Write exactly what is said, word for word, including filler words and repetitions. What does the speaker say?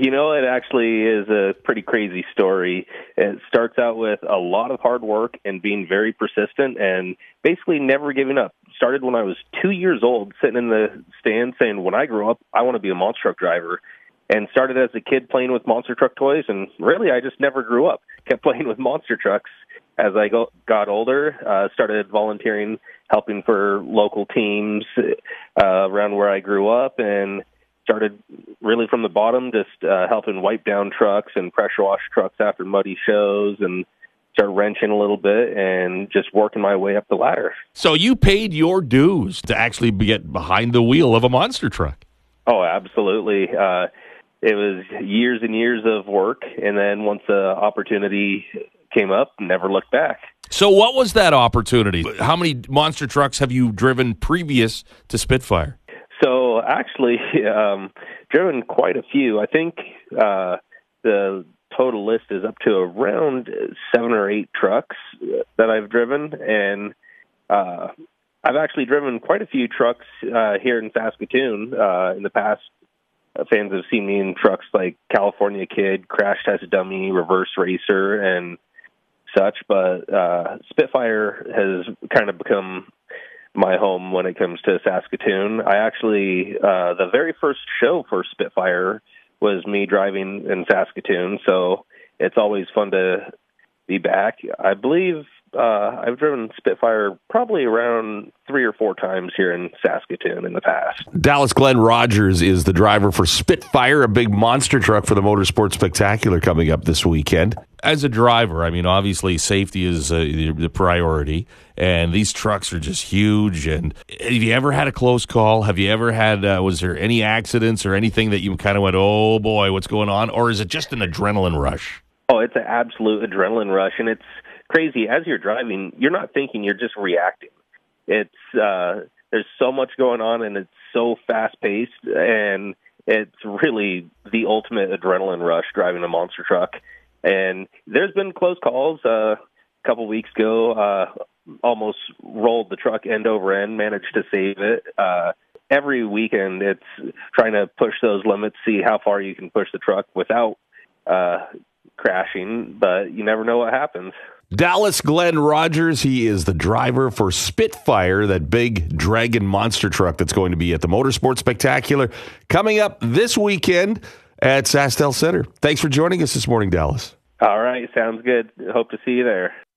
You know, it actually is a pretty crazy story. It starts out with a lot of hard work and being very persistent and basically never giving up. Started when I was two years old, sitting in the stand saying, when I grow up, I want to be a monster truck driver. And started as a kid playing with monster truck toys, and really I just never grew up. Kept playing with monster trucks as I go, got older, uh, started volunteering, helping for local teams uh, around where I grew up, and started really from the bottom, just uh, helping wipe down trucks and pressure wash trucks after muddy shows, and start wrenching a little bit and just working my way up the ladder. So you paid your dues to actually get behind the wheel of a monster truck. Oh, absolutely. Uh, it was years and years of work, and then once the opportunity came up, never looked back. So what was that opportunity? How many monster trucks have you driven previous to Spitfire? So actually, um, driven quite a few. I think uh, the total list is up to around seven or eight trucks that I've driven. And uh, I've actually driven quite a few trucks uh, here in Saskatoon. Uh, in the past, uh, fans have seen me in trucks like California Kid, Crash Test Dummy, Reverse Racer, and such. But uh, Spitfire has kind of become my home when it comes to Saskatoon. I actually, uh, the very first show for Spitfire was me driving in Saskatoon, so it's always fun to be back. I believe uh, I've driven Spitfire probably around three or four times here in Saskatoon in the past. Dallas Glenn Rogers is the driver for Spitfire, a big monster truck for the Motorsports Spectacular coming up this weekend. As a driver, I mean, obviously safety is uh, the, the priority, and these trucks are just huge. And have you ever had a close call? Have you ever had, uh, was there any accidents or anything that you kind of went, oh boy, what's going on? Or is it just an adrenaline rush? Oh, it's an absolute adrenaline rush, and it's crazy. As you're driving, you're not thinking, you're just reacting. It's, uh, there's so much going on, and it's so fast-paced, and it's really the ultimate adrenaline rush driving a monster truck. And there's been close calls. Uh, a couple weeks ago, uh, almost rolled the truck end over end, managed to save it. Uh, every weekend, it's trying to push those limits, see how far you can push the truck without uh, crashing, but you never know what happens. Dallas Glenn Rogers, he is the driver for Spitfire, that big dragon monster truck that's going to be at the Motorsports Spectacular coming up this weekend at SaskTel Centre. Thanks for joining us this morning, Dallas. All right, sounds good. Hope to see you there.